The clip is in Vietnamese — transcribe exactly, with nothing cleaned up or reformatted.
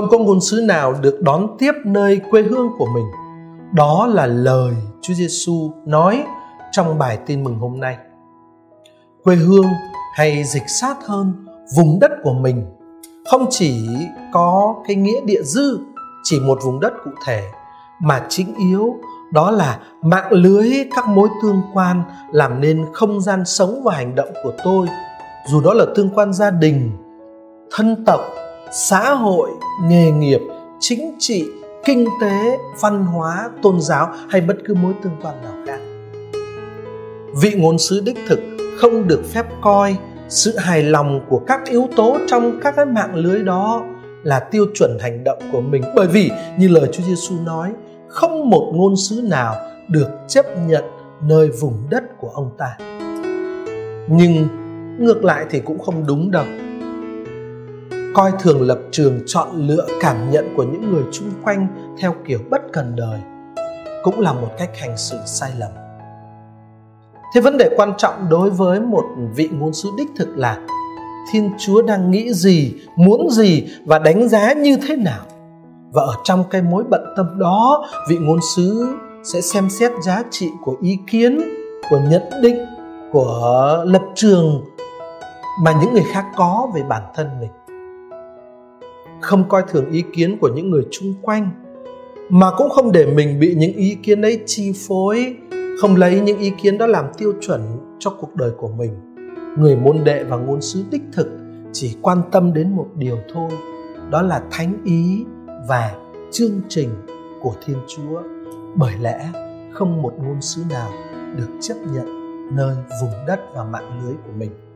Không có ngôn sứ nào được đón tiếp nơi quê hương của mình. Đó là lời Chúa Giêsu nói trong bài tin mừng hôm nay. Quê hương, hay dịch sát hơn, vùng đất của mình, không chỉ có cái nghĩa địa dư, chỉ một vùng đất cụ thể, mà chính yếu đó là mạng lưới các mối tương quan làm nên không gian sống và hành động của tôi, dù đó là tương quan gia đình, thân tộc, xã hội, nghề nghiệp, chính trị, kinh tế, văn hóa, tôn giáo hay bất cứ mối tương quan nào khác. Vị ngôn sứ đích thực không được phép coi sự hài lòng của các yếu tố trong các cái mạng lưới đó là tiêu chuẩn hành động của mình, bởi vì như lời Chúa Giêsu nói, không một ngôn sứ nào được chấp nhận nơi vùng đất của ông ta. Nhưng ngược lại thì cũng không đúng đâu. Coi thường lập trường, chọn lựa cảm nhận của những người chung quanh theo kiểu bất cần đời cũng là một cách hành xử sai lầm. Thế vấn đề quan trọng đối với một vị ngôn sứ đích thực là Thiên Chúa đang nghĩ gì, muốn gì và đánh giá như thế nào. Và ở trong cái mối bận tâm đó, vị ngôn sứ sẽ xem xét giá trị của ý kiến, của nhận định, của lập trường mà những người khác có về bản thân mình. Không coi thường ý kiến của những người chung quanh, mà cũng không để mình bị những ý kiến ấy chi phối, không lấy những ý kiến đó làm tiêu chuẩn cho cuộc đời của mình. Người môn đệ và ngôn sứ đích thực chỉ quan tâm đến một điều thôi, đó là thánh ý và chương trình của Thiên Chúa. Bởi lẽ không một ngôn sứ nào được chấp nhận nơi vùng đất và mạng lưới của mình.